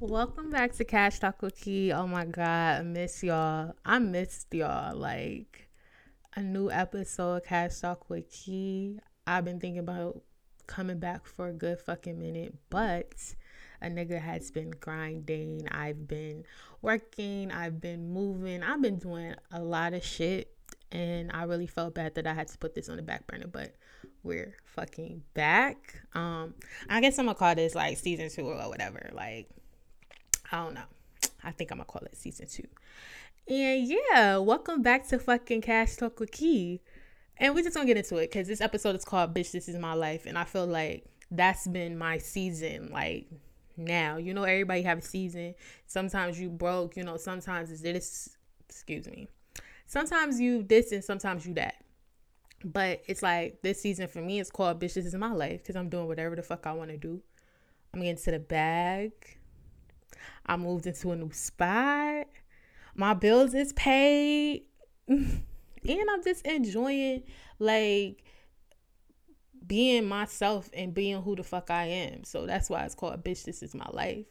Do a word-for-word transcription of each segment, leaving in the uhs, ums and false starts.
Welcome back to Cash Talk with Key. Oh my God, I miss y'all. I missed y'all. Like, a new episode of Cash Talk with Key. I've been thinking about coming back for a good fucking minute, but a nigga has been grinding. I've been working. I've been moving. I've been doing a lot of shit, and I really felt bad that I had to put this on the back burner, but we're fucking back. Um, I guess I'm gonna call this like season two or whatever. Like, I don't know. I think I'm gonna call it season two. And yeah, welcome back to fucking Cash Talk with Key. And we're just gonna get into it because this episode is called Bitch, This Is My Life. And I feel like that's been my season. Like, now, you know, everybody have a season. Sometimes you broke, you know, sometimes it's this, excuse me. Sometimes you this and sometimes you that. But it's like this season for me is called Bitch, This Is My Life because I'm doing whatever the fuck I want to do. I'm getting to the bag. I moved into a new spot. My bills is paid. And I'm just enjoying, like, being myself and being who the fuck I am. So that's why it's called Bitch, This Is My Life.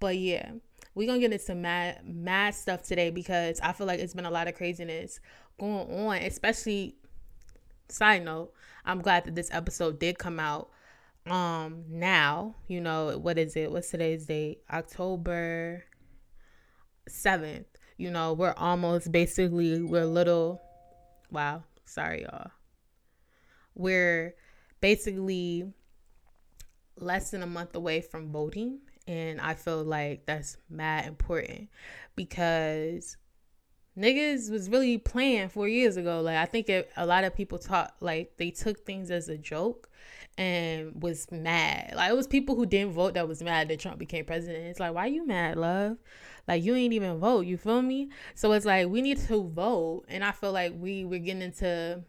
But yeah, we're going to get into mad, mad stuff today because I feel like it's been a lot of craziness going on, especially, side note, I'm glad that this episode did come out um now. You know, what is it? What's today's date? October seventh. You know, we're almost basically we're little wow, sorry y'all. We're basically less than a month away from voting, and I feel like that's mad important because niggas was really playing four years ago. Like, I think it, a lot of people taught, like, they took things as a joke and was mad. Like, it was people who didn't vote that was mad that Trump became president. It's like, why you mad, love? Like, you ain't even vote. You feel me? So it's like, we need to vote. And I feel like we were getting into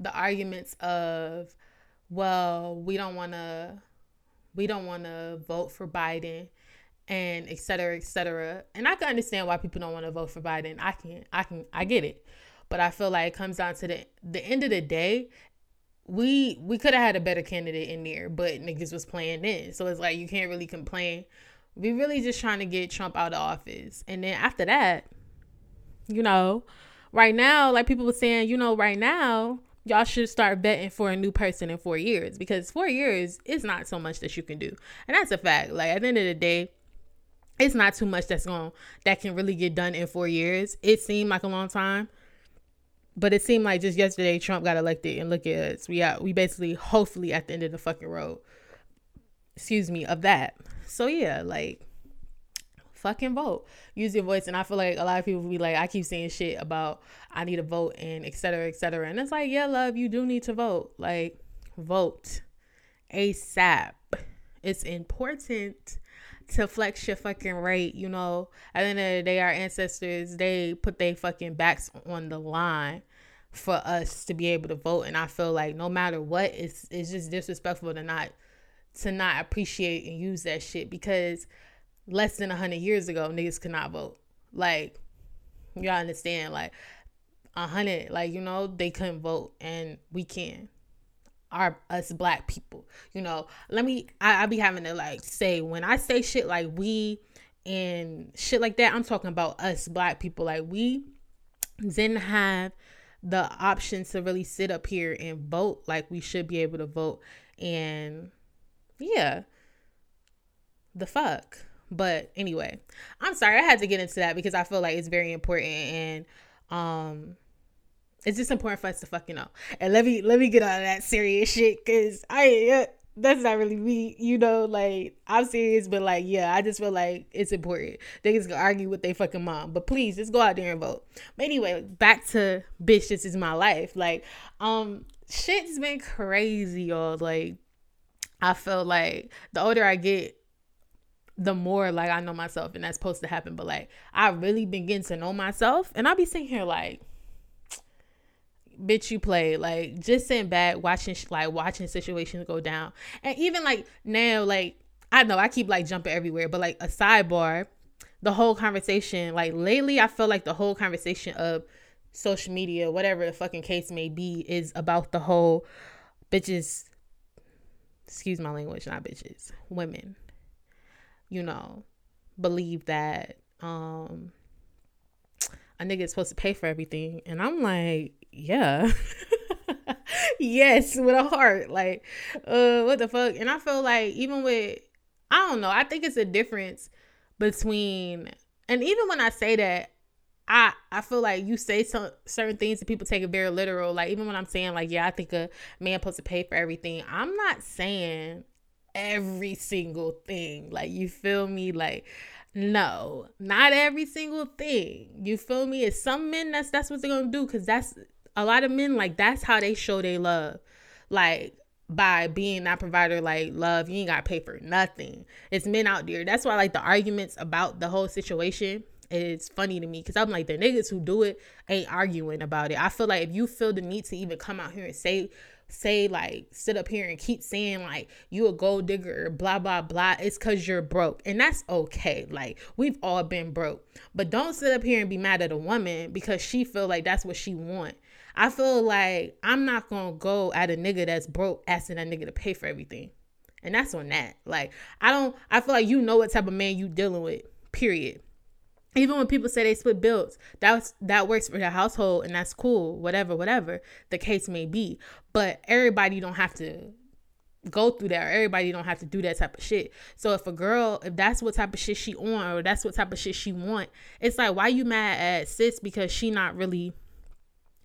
the arguments of, well, we don't want to, we don't want to vote for Biden, and et cetera, et cetera. And I can understand why people don't want to vote for Biden. I can, I can, I get it. But I feel like it comes down to the the end of the day. We we could have had a better candidate in there, but niggas was playing in. So it's like, you can't really complain. We really just trying to get Trump out of office. And then after that, you know, right now, like people were saying, you know, right now, y'all should start betting for a new person in four years. Because four years is not so much that you can do. And that's a fact. Like, at the end of the day, it's not too much that's going that can really get done in four years. It seemed like a long time, but it seemed like just yesterday Trump got elected, and look at us. We out. We basically, hopefully, at the end of the fucking road. Excuse me, of that. So yeah, like, fucking vote. Use your voice. And I feel like a lot of people be like, I keep saying shit about I need to vote and et cetera, et cetera. And it's like, yeah, love, you do need to vote. Like, vote ASAP. It's important to flex your fucking right, you know. At the end of the day, our ancestors, they put their fucking backs on the line for us to be able to vote. And I feel like no matter what, it's it's just disrespectful to not to not appreciate and use that shit, because less than one hundred years ago, niggas could not vote. Like, y'all understand, like, one hundred, like, you know, they couldn't vote, and we can. Our us black people, you know, let me I, I be having to like say, when I say shit like we and shit like that, I'm talking about us black people. Like, we didn't have the options to really sit up here and vote like we should be able to vote. And yeah, the fuck. But anyway, I'm sorry I had to get into that because I feel like it's very important, and um it's just important for us to fucking know. And let me let me get out of that serious shit, because I uh, that's not really me, you know. Like, I'm serious, but like, yeah, I just feel like it's important. Niggas can argue with their fucking mom, but please just go out there and vote. But anyway, back to Bitch, This Is My Life. Like, um, shit's been crazy, y'all. Like, I feel like the older I get, the more like I know myself, and that's supposed to happen. But like, I really been getting to know myself, and I be sitting here like, bitch, you play. Like, just sitting back watching like watching situations go down. And even like now, like, I know I keep like jumping everywhere, but like, a sidebar, the whole conversation, like, lately I feel like the whole conversation of social media, whatever the fucking case may be, is about the whole bitches, excuse my language, not bitches, women you know, believe that um, a nigga is supposed to pay for everything. And I'm like, yeah. Yes, with a heart. Like, uh, what the fuck? And I feel like even with, I don't know, I think it's a difference between, and even when I say that, I, I feel like you say some certain things that people take it very literal. Like, even when I'm saying, like, yeah, I think a man supposed to pay for everything, I'm not saying every single thing. Like, you feel me? Like, no, not every single thing. You feel me? It's some men that's that's what they're gonna do, because that's a lot of men, like, that's how they show they love. Like, by being that provider, like, love, you ain't gotta pay for nothing. It's men out there. That's why, like, the arguments about the whole situation, it's funny to me, because I'm like, the niggas who do it ain't arguing about it. I feel like if you feel the need to even come out here and say, say like, sit up here and keep saying, like, you a gold digger, blah, blah, blah, it's because you're broke. And that's okay. Like, we've all been broke. But don't sit up here and be mad at a woman because she feel like that's what she want. I feel like I'm not going to go at a nigga that's broke asking that nigga to pay for everything. And that's on that. Like, I don't, I feel like you know what type of man you dealing with, period. Even when people say they split bills, that's, that works for their household, and that's cool, whatever, whatever the case may be. But everybody don't have to go through that, or everybody don't have to do that type of shit. So if a girl, if that's what type of shit she on, or that's what type of shit she want, it's like, why you mad at sis because she not really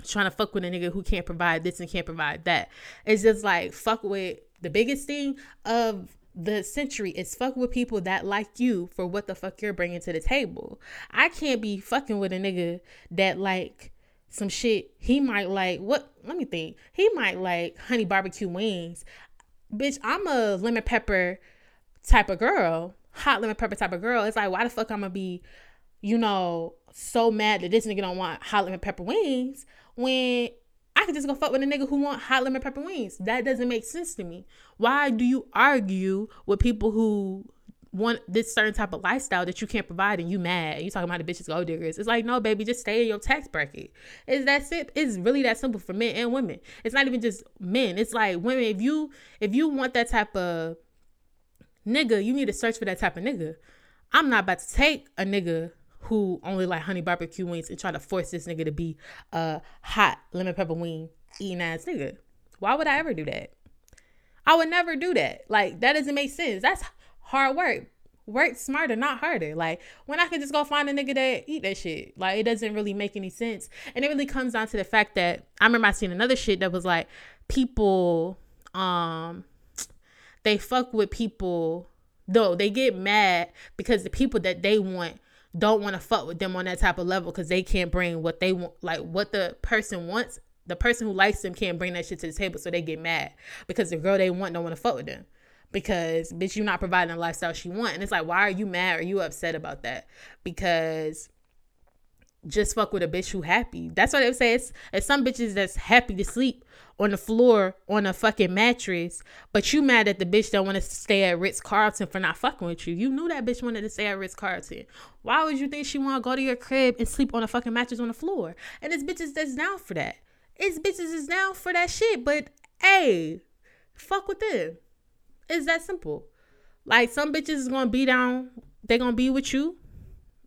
trying to fuck with a nigga who can't provide this and can't provide that? It's just like, fuck with the biggest thing of the century is fuck with people that like you for what the fuck you're bringing to the table. I can't be fucking with a nigga that like some shit he might like. What? Let me think. He might like honey barbecue wings. Bitch, I'm a lemon pepper type of girl, hot lemon pepper type of girl. It's like, why the fuck I'm gonna be, you know, so mad that this nigga don't want hot lemon pepper wings when I could just go fuck with a nigga who want hot lemon pepper wings? That doesn't make sense to me. Why do you argue with people who want this certain type of lifestyle that you can't provide and you mad? You talking about the bitches gold diggers. It's like, no, baby, just stay in your tax bracket. Is that simple? It's really that simple for men and women. It's not even just men. It's like women. If you if you want that type of nigga, you need to search for that type of nigga. I'm not about to take a nigga who only like honey barbecue wings and try to force this nigga to be a hot lemon pepper wing eating ass nigga. Why would I ever do that? I would never do that. Like, that doesn't make sense. That's hard work. Work smarter, not harder. Like, when I could just go find a nigga that eat that shit. Like, it doesn't really make any sense. And it really comes down to the fact that I remember I seen another shit that was like, people, um, they fuck with people, though. They get mad because the people that they want don't want to fuck with them on that type of level because they can't bring what they want, like what the person wants. The person who likes them can't bring that shit to the table, so they get mad because the girl they want don't want to fuck with them because, bitch, you're not providing the lifestyle she want. And it's like, why are you mad or you upset about that? Because just fuck with a bitch who happy. That's what they would say. It's, it's some bitches that's happy to sleep on the floor on a fucking mattress, but you mad at the bitch that wanted to stay at Ritz-Carlton for not fucking with you. You knew that bitch wanted to stay at Ritz-Carlton. Why would you think she want to go to your crib and sleep on a fucking mattress on the floor? And it's bitches that's down for that. It's bitches that's down for that shit, but hey, fuck with them. It's that simple. Like, some bitches is going to be down. They going to be with you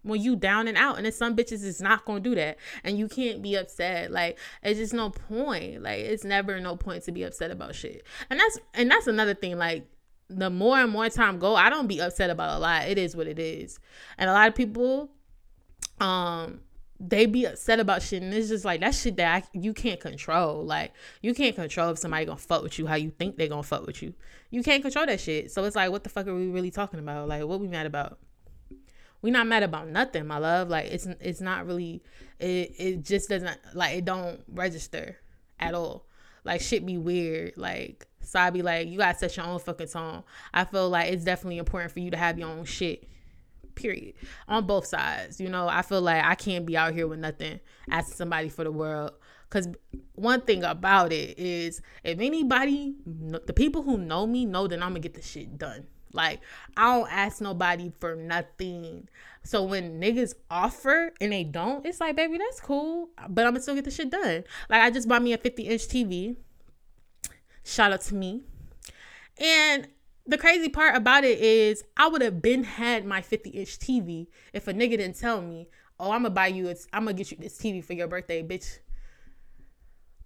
when you down and out, and then some bitches is not gonna do that, and you can't be upset. Like, it's just no point. Like, it's never no point to be upset about shit. And that's and that's another thing. Like, the more and more time go, I don't be upset about a lot. It is what it is. And a lot of people, um, they be upset about shit, and it's just like that shit that I, you can't control. Like, you can't control if somebody gonna fuck with you how you think they gonna fuck with you. You can't control that shit. So it's like, what the fuck are we really talking about? Like, what we mad about? We not mad about nothing, my love. Like, it's it's not really, it, it just doesn't, like, it don't register at all. Like, shit be weird. Like, so I be like, you gotta set your own fucking tone. I feel like it's definitely important for you to have your own shit, period, on both sides. You know, I feel like I can't be out here with nothing, asking somebody for the world. Because one thing about it is, if anybody, the people who know me know that I'm gonna get the shit done. Like, I don't ask nobody for nothing. So when niggas offer and they don't, it's like, baby, that's cool, but I'm gonna still get the shit done. Like, I just bought me a fifty inch T V. Shout out to me. And the crazy part about it is I would have been had my fifty inch T V if a nigga didn't tell me, oh, I'm gonna buy you, it's, I'm gonna get you this T V for your birthday, bitch.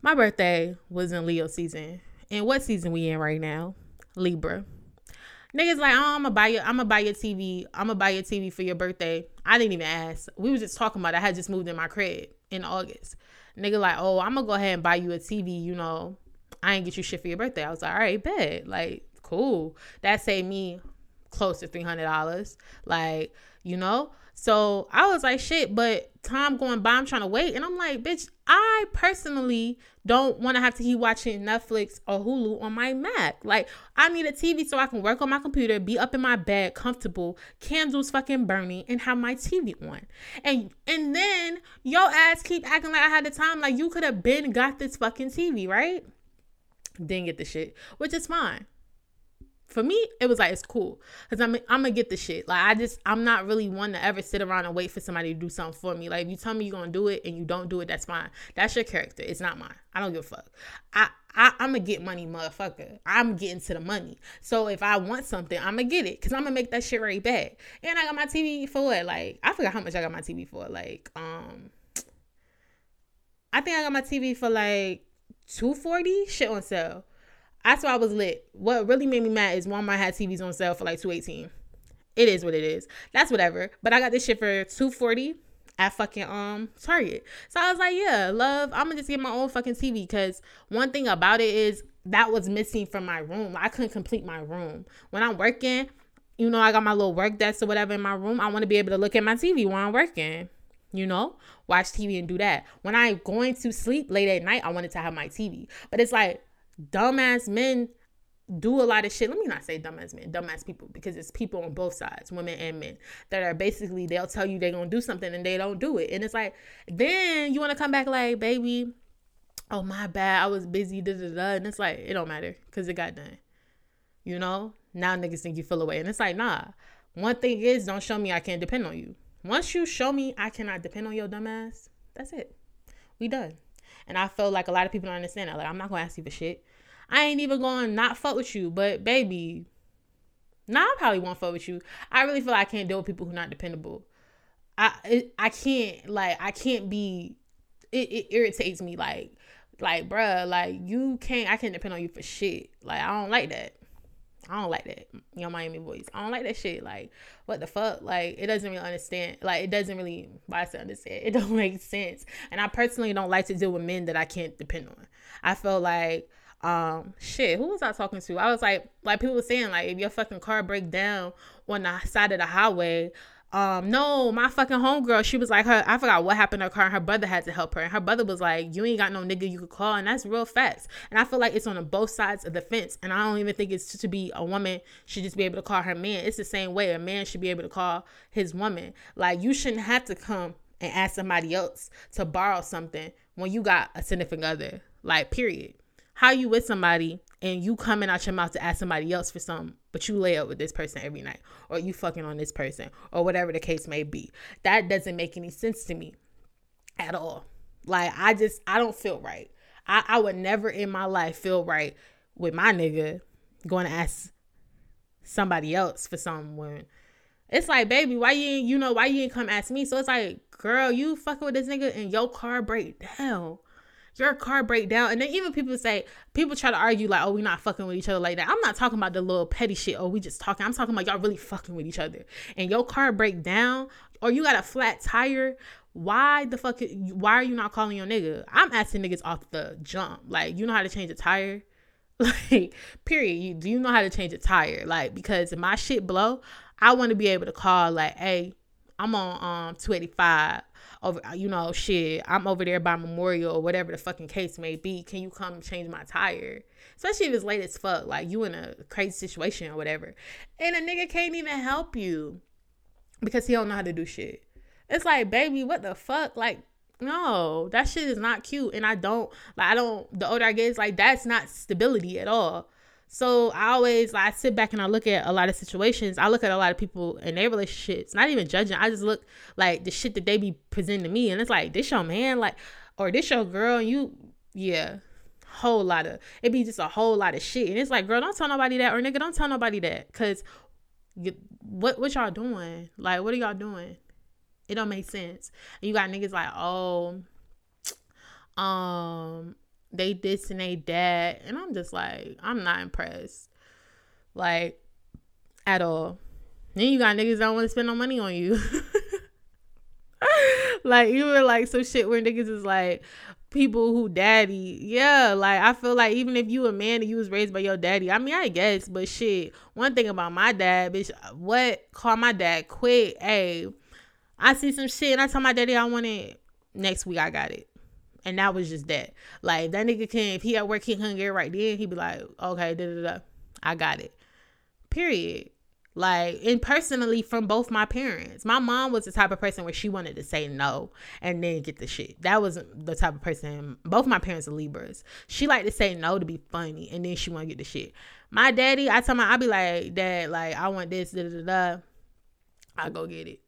My birthday was in Leo season. And what season we in right now? Libra. Niggas like, oh, I'm gonna buy you, I'm gonna buy your T V. I'm gonna buy your T V for your birthday. I didn't even ask. We was just talking about it. I had just moved in my crib in August. Nigga like, oh, I'm gonna go ahead and buy you a T V, you know. I ain't get you shit for your birthday. I was like, all right, bet. Like, cool. That saved me close to three hundred dollars. Like, you know? So I was like, shit, but time going by, I'm trying to wait. And I'm like, bitch, I personally don't want to have to keep watching Netflix or Hulu on my Mac. Like, I need a T V so I can work on my computer, be up in my bed, comfortable, candles fucking burning, and have my T V on. And and then your ass keep acting like I had the time. Like, you could have been got this fucking T V, right? Didn't get the shit, which is fine. For me, it was like, it's cool. Because I'm, I'm going to get the shit. Like, I just, I'm not really one to ever sit around and wait for somebody to do something for me. Like, if you tell me you're going to do it and you don't do it, that's fine. That's your character. It's not mine. I don't give a fuck. I, I, I'm going to get money, motherfucker. I'm getting to the money. So if I want something, I'm going to get it. Because I'm going to make that shit right back. And I got my T V for what? Like, I forgot how much I got my T V for. Like, um, I think I got my T V for like two forty. Shit on sale. That's why I was lit. What really made me mad is Walmart had T Vs on sale for like two eighteen. It is what it is. That's whatever. But I got this shit for two forty at fucking um Target. So I was like, yeah, love, I'm gonna just get my own fucking T V, because one thing about it is that was missing from my room. I couldn't complete my room. When I'm working, you know, I got my little work desk or whatever in my room. I want to be able to look at my T V while I'm working. You know, watch T V and do that. When I'm going to sleep late at night, I wanted to have my T V. But it's like, dumbass men do a lot of shit. Let me not say dumbass men, dumbass people, because it's people on both sides, women and men, that are basically, they'll tell you they're going to do something and they don't do it. And it's like, then you want to come back like, baby, oh, my bad, I was busy, da da da. And it's like, it don't matter because it got done. You know, now niggas think you feel away. And it's like, nah, one thing is, don't show me I can't depend on you. Once you show me I cannot depend on your dumb ass, that's it. We done. And I feel like a lot of people don't understand that. Like, I'm not going to ask you for shit. I ain't even going to not fuck with you. But, baby, nah, I probably won't fuck with you. I really feel like I can't deal with people who are not dependable. I I can't, like, I can't be, it, it irritates me. Like, like, bruh, like, you can't, I can't depend on you for shit. Like, I don't like that. I don't like that. You know, Miami voice. I don't like that shit. Like, what the fuck? Like, it doesn't really understand. Like, it doesn't really, why I say understand. It don't make sense. And I personally don't like to deal with men that I can't depend on. I feel like, um, shit, who was I talking to? I was like, like people were saying, like, if your fucking car break down on the side of the highway, um, no, my fucking homegirl, she was like, her, I forgot what happened to her car, and her brother had to help her. And her brother was like, you ain't got no nigga you could call. And that's real facts. And I feel like it's on the both sides of the fence. And I don't even think it's to be a woman should just be able to call her man. It's the same way a man should be able to call his woman. Like, you shouldn't have to come and ask somebody else to borrow something when you got a significant other. Like, period. How you with somebody and you coming out your mouth to ask somebody else for something, but you lay up with this person every night, or you fucking on this person, or whatever the case may be. That doesn't make any sense to me at all. Like, I just, I don't feel right. I, I would never in my life feel right with my nigga going to ask somebody else for someone. It's like, baby, why you ain't, you know, why you ain't come ask me? So it's like, girl, you fucking with this nigga and your car break down. Your car break down. And then even people say, people try to argue like, oh, we not fucking with each other like that. I'm not talking about the little petty shit. Oh, we just talking. I'm talking about y'all really fucking with each other. And your car break down, or you got a flat tire. Why the fuck? Why are you not calling your nigga? I'm asking niggas off the jump. Like, you know how to change a tire? Like, period. You, do you know how to change a tire? Like, because if my shit blow, I want to be able to call like, hey, I'm on um two eighty-five. Over, you know, shit, I'm over there by Memorial or whatever the fucking case may be. Can you come change my tire? Especially if it's late as fuck, like you in a crazy situation or whatever. And a nigga can't even help you because he don't know how to do shit. It's like, baby, what the fuck? Like, no, that shit is not cute. And I don't, like, I don't, the older I get, it's like, that's not stability at all. So I always, like, I sit back and I look at a lot of situations. I look at a lot of people and their relationships, not even judging. I just look like the shit that they be presenting to me. And it's like, this your man, like, or this your girl. And you, yeah, whole lot of, it be just a whole lot of shit. And it's like, girl, don't tell nobody that, or nigga, don't tell nobody that. Cause what, what y'all doing? Like, what are y'all doing? It don't make sense. And you got niggas like, oh, um, they this and they that. And I'm just like, I'm not impressed. Like, at all. Then you got niggas that don't want to spend no money on you. Like, you were like some shit where niggas is like, people who daddy, yeah, like, I feel like even if you a man and you was raised by your daddy, I mean, I guess, but shit, one thing about my dad, bitch, what, call my dad quick, hey, I see some shit, and I tell my daddy I want it, next week I got it, and that was just that, like, that nigga can, if he at work, he can get right then, he be like, okay, da da da, I got it, period. Like, and personally from both my parents, my mom was the type of person where she wanted to say no and then get the shit. That was the type of person. Both my parents are Libras. She liked to say no to be funny, and then she want to get the shit. My daddy, I tell my, I be like, dad, like, I want this, da da da. I go get it.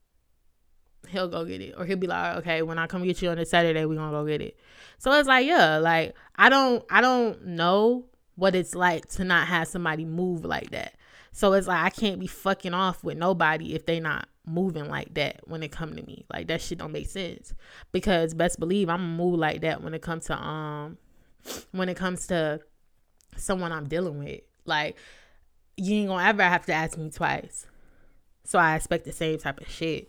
He'll go get it, or he'll be like, okay, when I come get you on this Saturday, we gonna go get it. So it's like, yeah, like I don't, I don't know what it's like to not have somebody move like that. So it's like, I can't be fucking off with nobody if they not moving like that when it come to me. Like, that shit don't make sense, because best believe I'm gonna move like that when it comes to, um, when it comes to someone I'm dealing with. Like, you ain't gonna ever have to ask me twice. So I expect the same type of shit.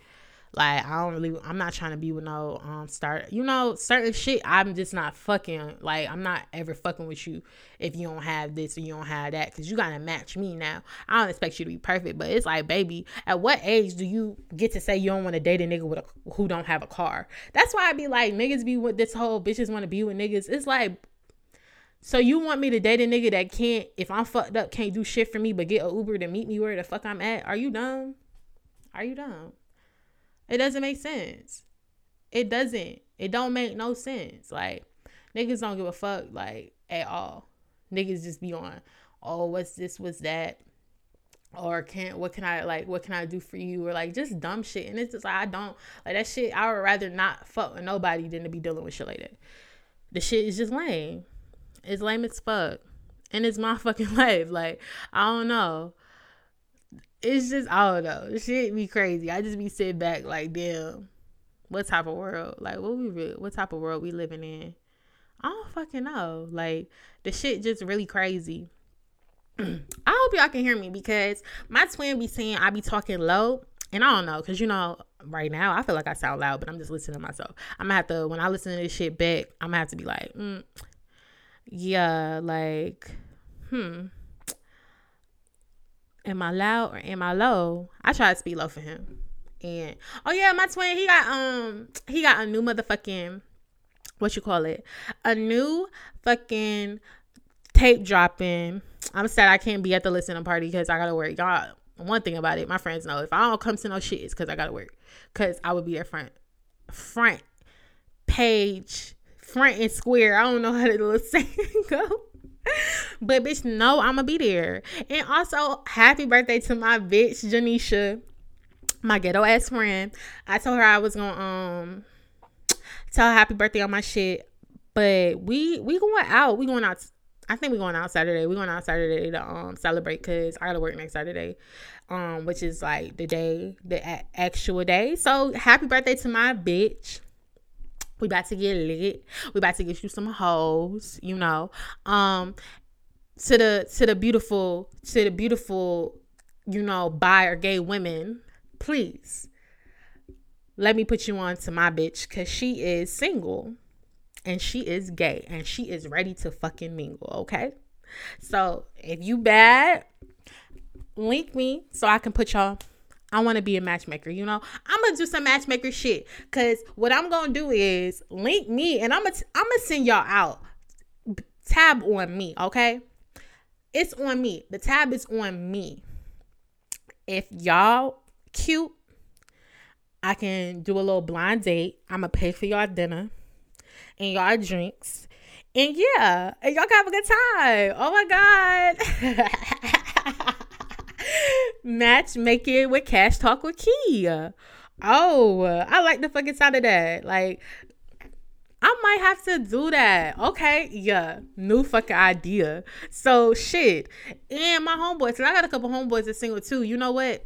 Like, I don't really, I'm not trying to be with no, um, start, you know, certain shit. I'm just not fucking, like, I'm not ever fucking with you if you don't have this or you don't have that. Cause you gotta match me now. I don't expect you to be perfect, but it's like, baby, at what age do you get to say you don't want to date a nigga with a, who don't have a car? That's why I be like, niggas be with this whole bitches want to be with niggas. It's like, so you want me to date a nigga that can't, if I'm fucked up, can't do shit for me, but get an Uber to meet me where the fuck I'm at? Are you dumb? Are you dumb? It doesn't make sense. It doesn't. It don't make no sense. Like, niggas don't give a fuck, like, at all. Niggas just be on, oh, what's this, what's that? Or can't, what can I, like, what can I do for you? Or, like, just dumb shit. And it's just like, I don't, like, that shit, I would rather not fuck with nobody than to be dealing with shit like that. The shit is just lame. It's lame as fuck. And it's my fucking life. Like, I don't know. It's just, I don't know. Shit be crazy. I just be sitting back like, damn, what type of world? Like, what we really, what type of world we living in? I don't fucking know. Like, the shit just really crazy. I hope y'all can hear me, because my twin be saying I be talking low. And I don't know, because, you know, right now, I feel like I sound loud, but I'm just listening to myself. I'm going to have to, when I listen to this shit back, I'm going to have to be like, mm, yeah, like, hmm. Am I loud or am I low? I try to speak low for him. And, oh yeah, my twin, he got, um, he got a new motherfucking, what you call it? A new fucking tape dropping. I'm sad I can't be at the listening party because I got to work. Y'all, one thing about it, my friends know, if I don't come to no shit, it's because I got to work. Because I would be at front, front page, front and square. I don't know how to say it go. But bitch, no, I'ma be there. And also, happy birthday to my bitch Janisha, my ghetto ass friend. I told her I was gonna um tell her happy birthday on my shit, but we we going out. We going out. I think we going out Saturday. We going out Saturday to um celebrate, cause I gotta work next Saturday, um which is like the day, the a- actual day. So happy birthday to my bitch. We about to get lit. We about to get you some hoes, you know. Um, to the to the beautiful, to the beautiful, you know, bi or gay women, please let me put you on to my bitch, cause she is single and she is gay and she is ready to fucking mingle, okay? So if you bad, link me so I can put y'all. I want to be a matchmaker, you know? I'm going to do some matchmaker shit, because what I'm going to do is link me, and I'm going to I'm gonna send y'all out. Tab on me, okay? It's on me. The tab is on me. If y'all cute, I can do a little blind date. I'm going to pay for y'all dinner and y'all drinks. And yeah, and y'all can have a good time. Oh, my God. Matchmaking with Cash Talk with Kia. Oh, I like the fucking sound of that. Like, I might have to do that. Okay, yeah, new fucking idea. So shit, and my homeboys, and I got a couple homeboys that's single too. You know what?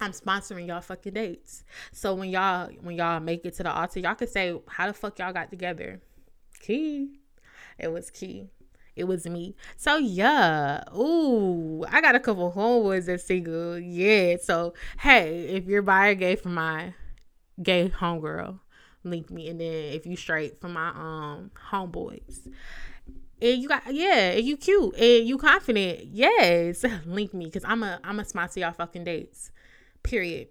I'm sponsoring y'all fucking dates. So when y'all when y'all make it to the altar, y'all can say how the fuck y'all got together. Key, it was key. It was me. So yeah. Ooh, I got a couple homeboys that's single. Yeah. So hey, if you're bi or gay for my gay homegirl, link me. And then if you straight for my um homeboys. And you got, yeah, and you cute and you confident, yes, link me, because I'm a I'm a sponsor y'all fucking dates. Period.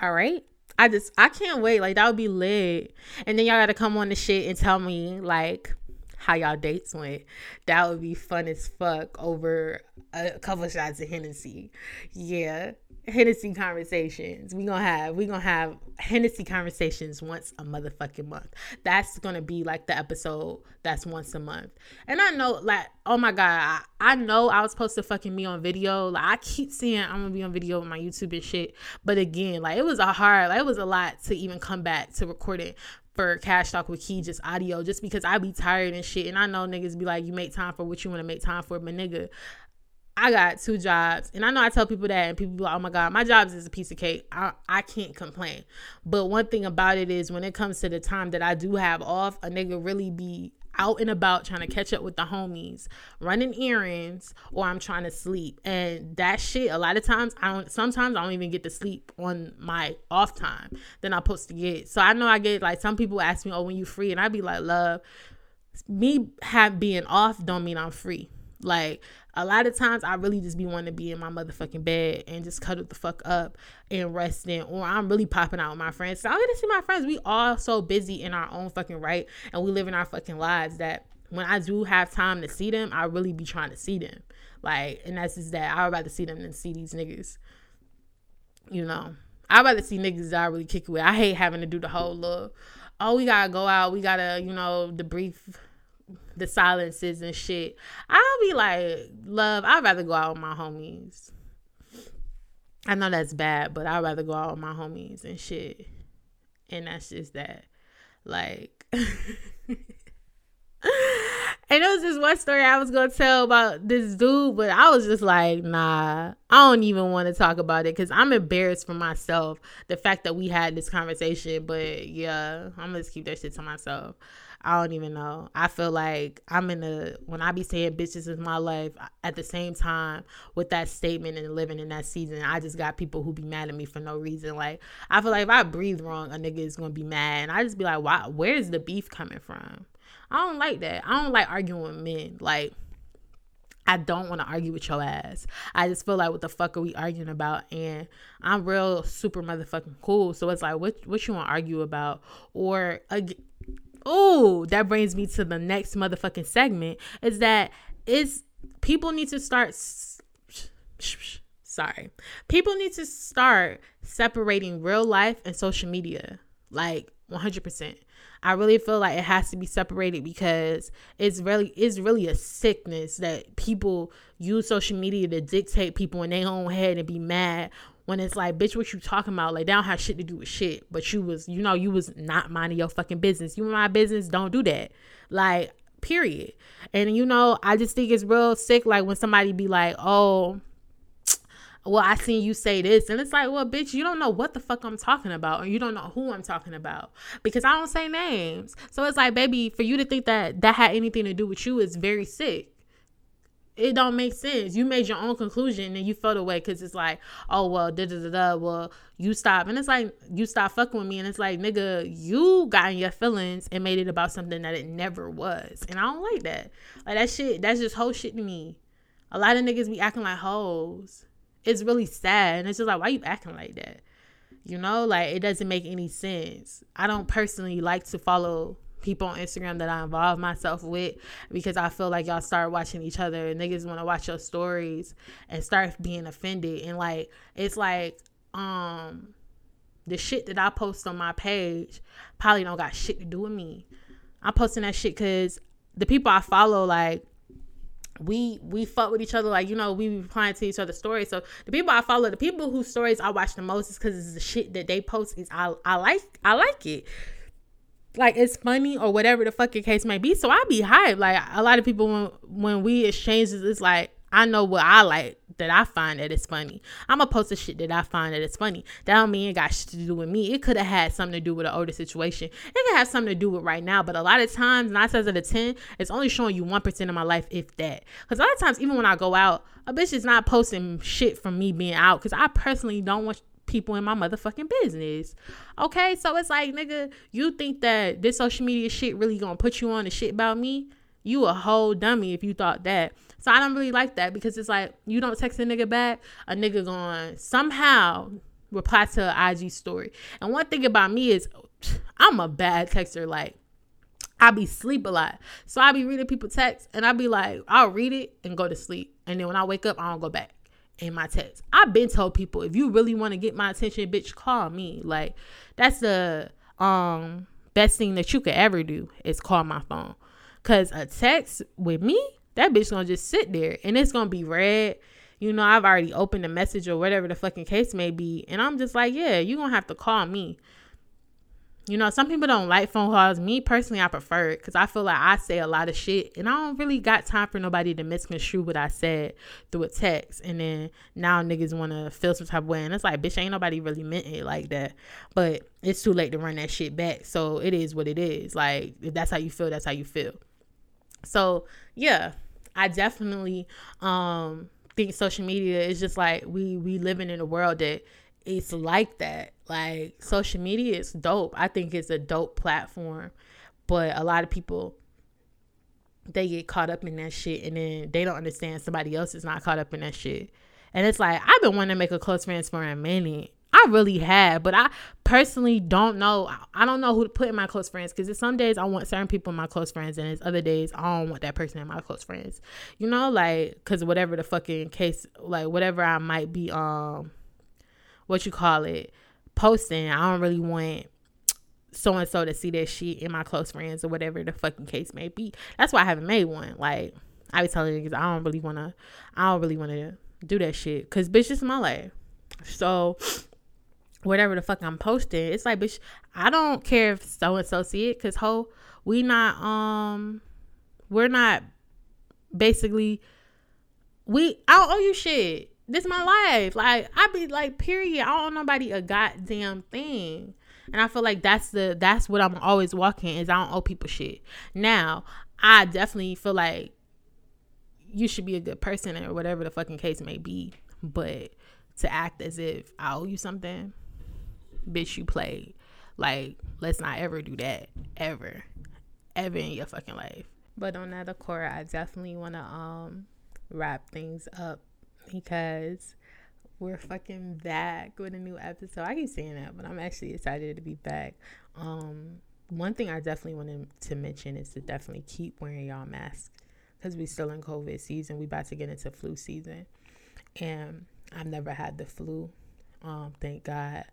All right. I just I can't wait. Like, that would be lit. And then y'all gotta come on the shit and tell me like how y'all dates went. That would be fun as fuck over a couple shots of Hennessy. Yeah. Hennessy conversations. We gonna have we gonna have Hennessy conversations once a motherfucking month. That's gonna be like the episode that's once a month. And I know, like, oh my god, I, I know I was supposed to fucking be on video. Like, I keep saying I'm gonna be on video with my YouTube and shit. But again, like, it was a hard, like, it was a lot to even come back to recording for Cash Talk with Key, just audio, just because I be tired and shit. And I know niggas be like, you make time for what you want to make time for, but nigga, I got two jobs. And I know I tell people that, and people be like, oh my god, my jobs is a piece of cake. I, I can't complain. But one thing about it is, when it comes to the time that I do have off, a nigga really be out and about trying to catch up with the homies, running errands, or I'm trying to sleep. And that shit, a lot of times, I don't, sometimes I don't even get to sleep on my off time than I'm supposed to get. So I know I get, like, some people ask me, oh, when you free? And I be like, love, me have being off don't mean I'm free. Like, a lot of times I really just be wanting to be in my motherfucking bed and just cuddle the fuck up and rest in, or I'm really popping out with my friends. So I get to see my friends. We all so busy in our own fucking right, and we live in our fucking lives, that when I do have time to see them, I really be trying to see them. Like, and that's just that. I'd rather see them than see these niggas. You know, I'd rather see niggas that I really kick it with. I hate having to do the whole little, oh, we gotta go out, we gotta, you know, debrief the silences and shit. I'll be like, love, I'd rather go out with my homies. I know that's bad, but I'd rather go out with my homies and shit. And that's just that. Like, and it was just one story I was gonna tell about this dude, but I was just like, nah, I don't even want to talk about it, because I'm embarrassed for myself, the fact that we had this conversation. But yeah, I'm gonna just keep that shit to myself. I don't even know. I feel like I'm in a, when I be saying bitches is my life, at the same time with that statement and living in that season, I just got people who be mad at me for no reason. Like, I feel like if I breathe wrong, a nigga is going to be mad. And I just be like, why? Where's the beef coming from? I don't like that. I don't like arguing with men. Like, I don't want to argue with your ass. I just feel like, what the fuck are we arguing about? And I'm real super motherfucking cool. So it's like, what, what you want to argue about? Or again, oh, that brings me to the next motherfucking segment, is that is people need to start s- sh- sh- sh- sorry people need to start separating real life and social media, like, one hundred percent. I really feel like it has to be separated, because it's really it's really a sickness that people use social media to dictate people in their own head and be mad. When it's like, bitch, what you talking about? Like, they don't have shit to do with shit. But you was, you know, you was not minding your fucking business. You my business, don't do that. Like, period. And, you know, I just think it's real sick. Like, when somebody be like, oh, well, I seen you say this. And it's like, well, bitch, you don't know what the fuck I'm talking about. Or you don't know who I'm talking about, because I don't say names. So it's like, baby, for you to think that that had anything to do with you is very sick. It don't make sense. You made your own conclusion and you felt away, because it's like, oh, well, da da da da, well, you stop. And it's like, you stop fucking with me. And it's like, nigga, you got in your feelings and made it about something that it never was. And I don't like that. Like, that shit, that's just whole shit to me. A lot of niggas be acting like hoes. It's really sad. And it's just like, why you acting like that? You know, like, it doesn't make any sense. I don't personally like to follow people on Instagram that I involve myself with, because I feel like y'all start watching each other, and niggas want to watch your stories and start being offended. And like, it's like, um, the shit that I post on my page probably don't got shit to do with me. I'm posting that shit because the people I follow, like, we we fuck with each other, like, you know, we be replying to each other's stories. So the people I follow, the people whose stories I watch the most, is because it's the shit that they post is I I like I like it. like it's funny or whatever the fucking case may be. So I be hyped. Like a lot of people, when when we exchange this, it's like, I know what I like that I find that it's funny. I'm going to post the shit that I find that it's funny. That don't mean it got shit to do with me. It could have had something to do with an older situation. It could have something to do with right now. But a lot of times, nine times out of ten, it's only showing you one percent of my life, if that. Because a lot of times, even when I go out, a bitch is not posting shit from me being out. Because I personally don't want people in my motherfucking business. Okay? So it's like, nigga, you think that this social media shit really going to put you on the shit about me? You a whole dummy if you thought that. So I don't really like that, because it's like, you don't text a nigga back, a nigga going somehow reply to an I G story. And one thing about me is I'm a bad texter. Like, I be sleep a lot. So I be reading people text and I be like, I'll read it and go to sleep. And then when I wake up, I don't go back in my text. I've been told people, if you really want to get my attention, bitch, call me. Like, that's the um best thing that you could ever do is call my phone. Because a text with me, that bitch gonna just sit there and it's gonna be read. You know, I've already opened the message or whatever the fucking case may be. And I'm just like, yeah, you gonna have to call me. You know, some people don't like phone calls. Me personally, I prefer it because I feel like I say a lot of shit and I don't really got time for nobody to misconstrue what I said through a text. And then now niggas want to feel some type of way. And it's like, bitch, ain't nobody really meant it like that. But it's too late to run that shit back. So it is what it is. Like, if that's how you feel, that's how you feel. So, yeah, I definitely um, think social media is just like we we living in a world that it's like that. Like, social media is dope. I think it's a dope platform. But a lot of people, they get caught up in that shit and then they don't understand somebody else is not caught up in that shit. And it's like, I've been wanting to make a close friends for a minute. I really have, but I personally don't know. I don't know who to put in my close friends, because some days I want certain people in my close friends and it's other days I don't want that person in my close friends. You know, like, because whatever the fucking case, like whatever I might be, um, what you call it, posting, I don't really want so-and-so to see that shit in my close friends or whatever the fucking case may be. That's why I haven't made one. Like, I was telling niggas, I don't really want to, I don't really want to do that shit because bitch, it's my life. So whatever the fuck I'm posting, it's like, bitch, I don't care if so-and-so see it, because ho, we not, um, we're not basically, we, I don't owe you shit. This my life. Like, I be like, period, I don't owe nobody a goddamn thing. And I feel like that's the, that's what I'm always walking, is I don't owe people shit. Now, I definitely feel like you should be a good person or whatever the fucking case may be, but to act as if I owe you something, bitch, you played. Like, let's not ever do that, ever ever in your fucking life. But on that accord, I definitely want to um wrap things up, because we're fucking back with a new episode. I keep saying that, but I'm actually excited to be back. Um one thing I definitely wanted to mention is to definitely keep wearing y'all masks, because we still in COVID season. We about to get into flu season, and I've never had the flu, um thank God.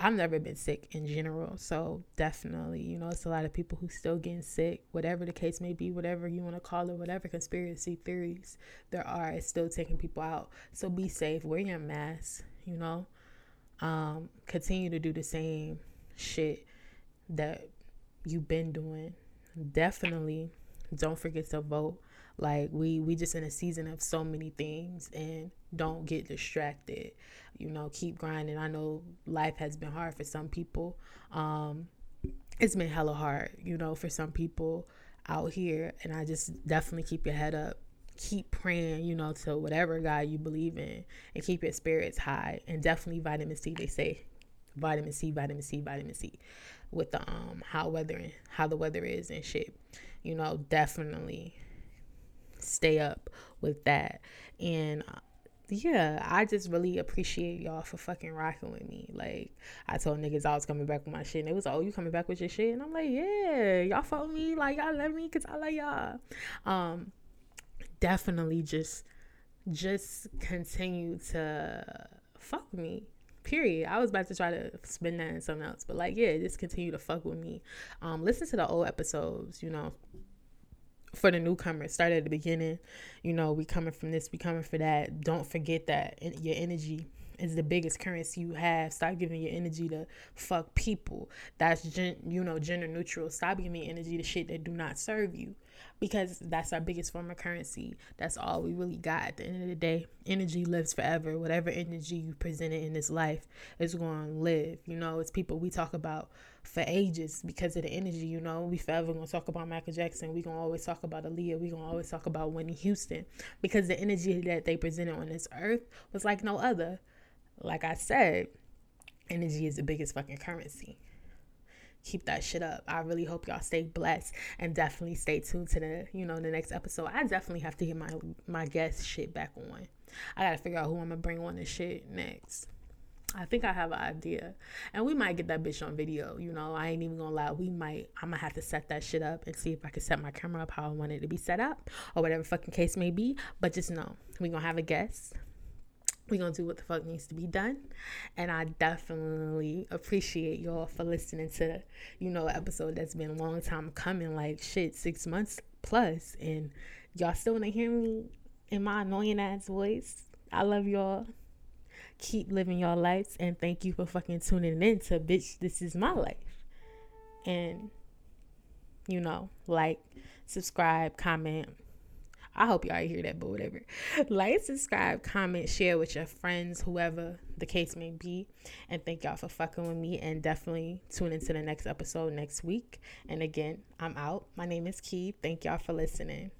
I've never been sick in general. So definitely, you know, it's a lot of people who still getting sick, whatever the case may be, whatever you want to call it, whatever conspiracy theories there are, it's still taking people out. So be safe, wear your mask, you know, um, continue to do the same shit that you've been doing. Definitely don't forget to vote. Like, we, we just in a season of so many things, and don't get distracted. You know, keep grinding. I know life has been hard for some people. Um, it's been hella hard, you know, for some people out here. And I just definitely keep your head up. Keep praying, you know, to whatever God you believe in, and keep your spirits high. And definitely vitamin C, they say. Vitamin C, vitamin C, vitamin C. With the um how weathering, how the weather is and shit. You know, definitely stay up with that. And yeah, I just really appreciate y'all for fucking rocking with me. Like, I told niggas I was coming back with my shit, and it was like, oh, you coming back with your shit? And I'm like, yeah, y'all fuck me, like, y'all love me because I love y'all. Um definitely just just continue to fuck me, period. I was about to try to spin that in something else, but like, yeah, just continue to fuck with me. Um listen to the old episodes, you know. For the newcomers, start at the beginning. You know, we coming from this, we coming for that. Don't forget that your energy is the biggest currency you have. Stop giving your energy to fuck people. That's, gen, you know, gender neutral. Stop giving your energy to shit that do not serve you, because that's our biggest form of currency. That's all we really got at the end of the day. Energy lives forever. Whatever energy you presented in this life is going to live. You know, it's people we talk about for ages because of the energy. You know, we forever going to talk about Michael Jackson. We going to always talk about Aaliyah. We going to always talk about Whitney Houston, because the energy that they presented on this earth was like no other. Like I said, energy is the biggest fucking currency. Keep that shit up. I really hope y'all stay blessed, and definitely stay tuned to the, you know, the next episode. I definitely have to get my my guest shit back on. I gotta figure out who I'm gonna bring on this shit next. I think I have an idea, and we might get that bitch on video. You know, I ain't even gonna lie. We might. I'm gonna have to set that shit up and see if I can set my camera up how I want it to be set up, or whatever fucking case may be. But just know, we gonna have a guest. We're going to do what the fuck needs to be done. And I definitely appreciate y'all for listening to, the, you know, episode that's been a long time coming. Like, shit, six months plus. And y'all still want to hear me in my annoying ass voice. I love y'all. Keep living your lives. And thank you for fucking tuning in to Bitch, This Is My Life. And, you know, like, subscribe, comment. I hope y'all hear that, but whatever. Like, subscribe, comment, share with your friends, whoever the case may be. And thank y'all for fucking with me. And definitely tune into the next episode next week. And again, I'm out. My name is Key. Thank y'all for listening.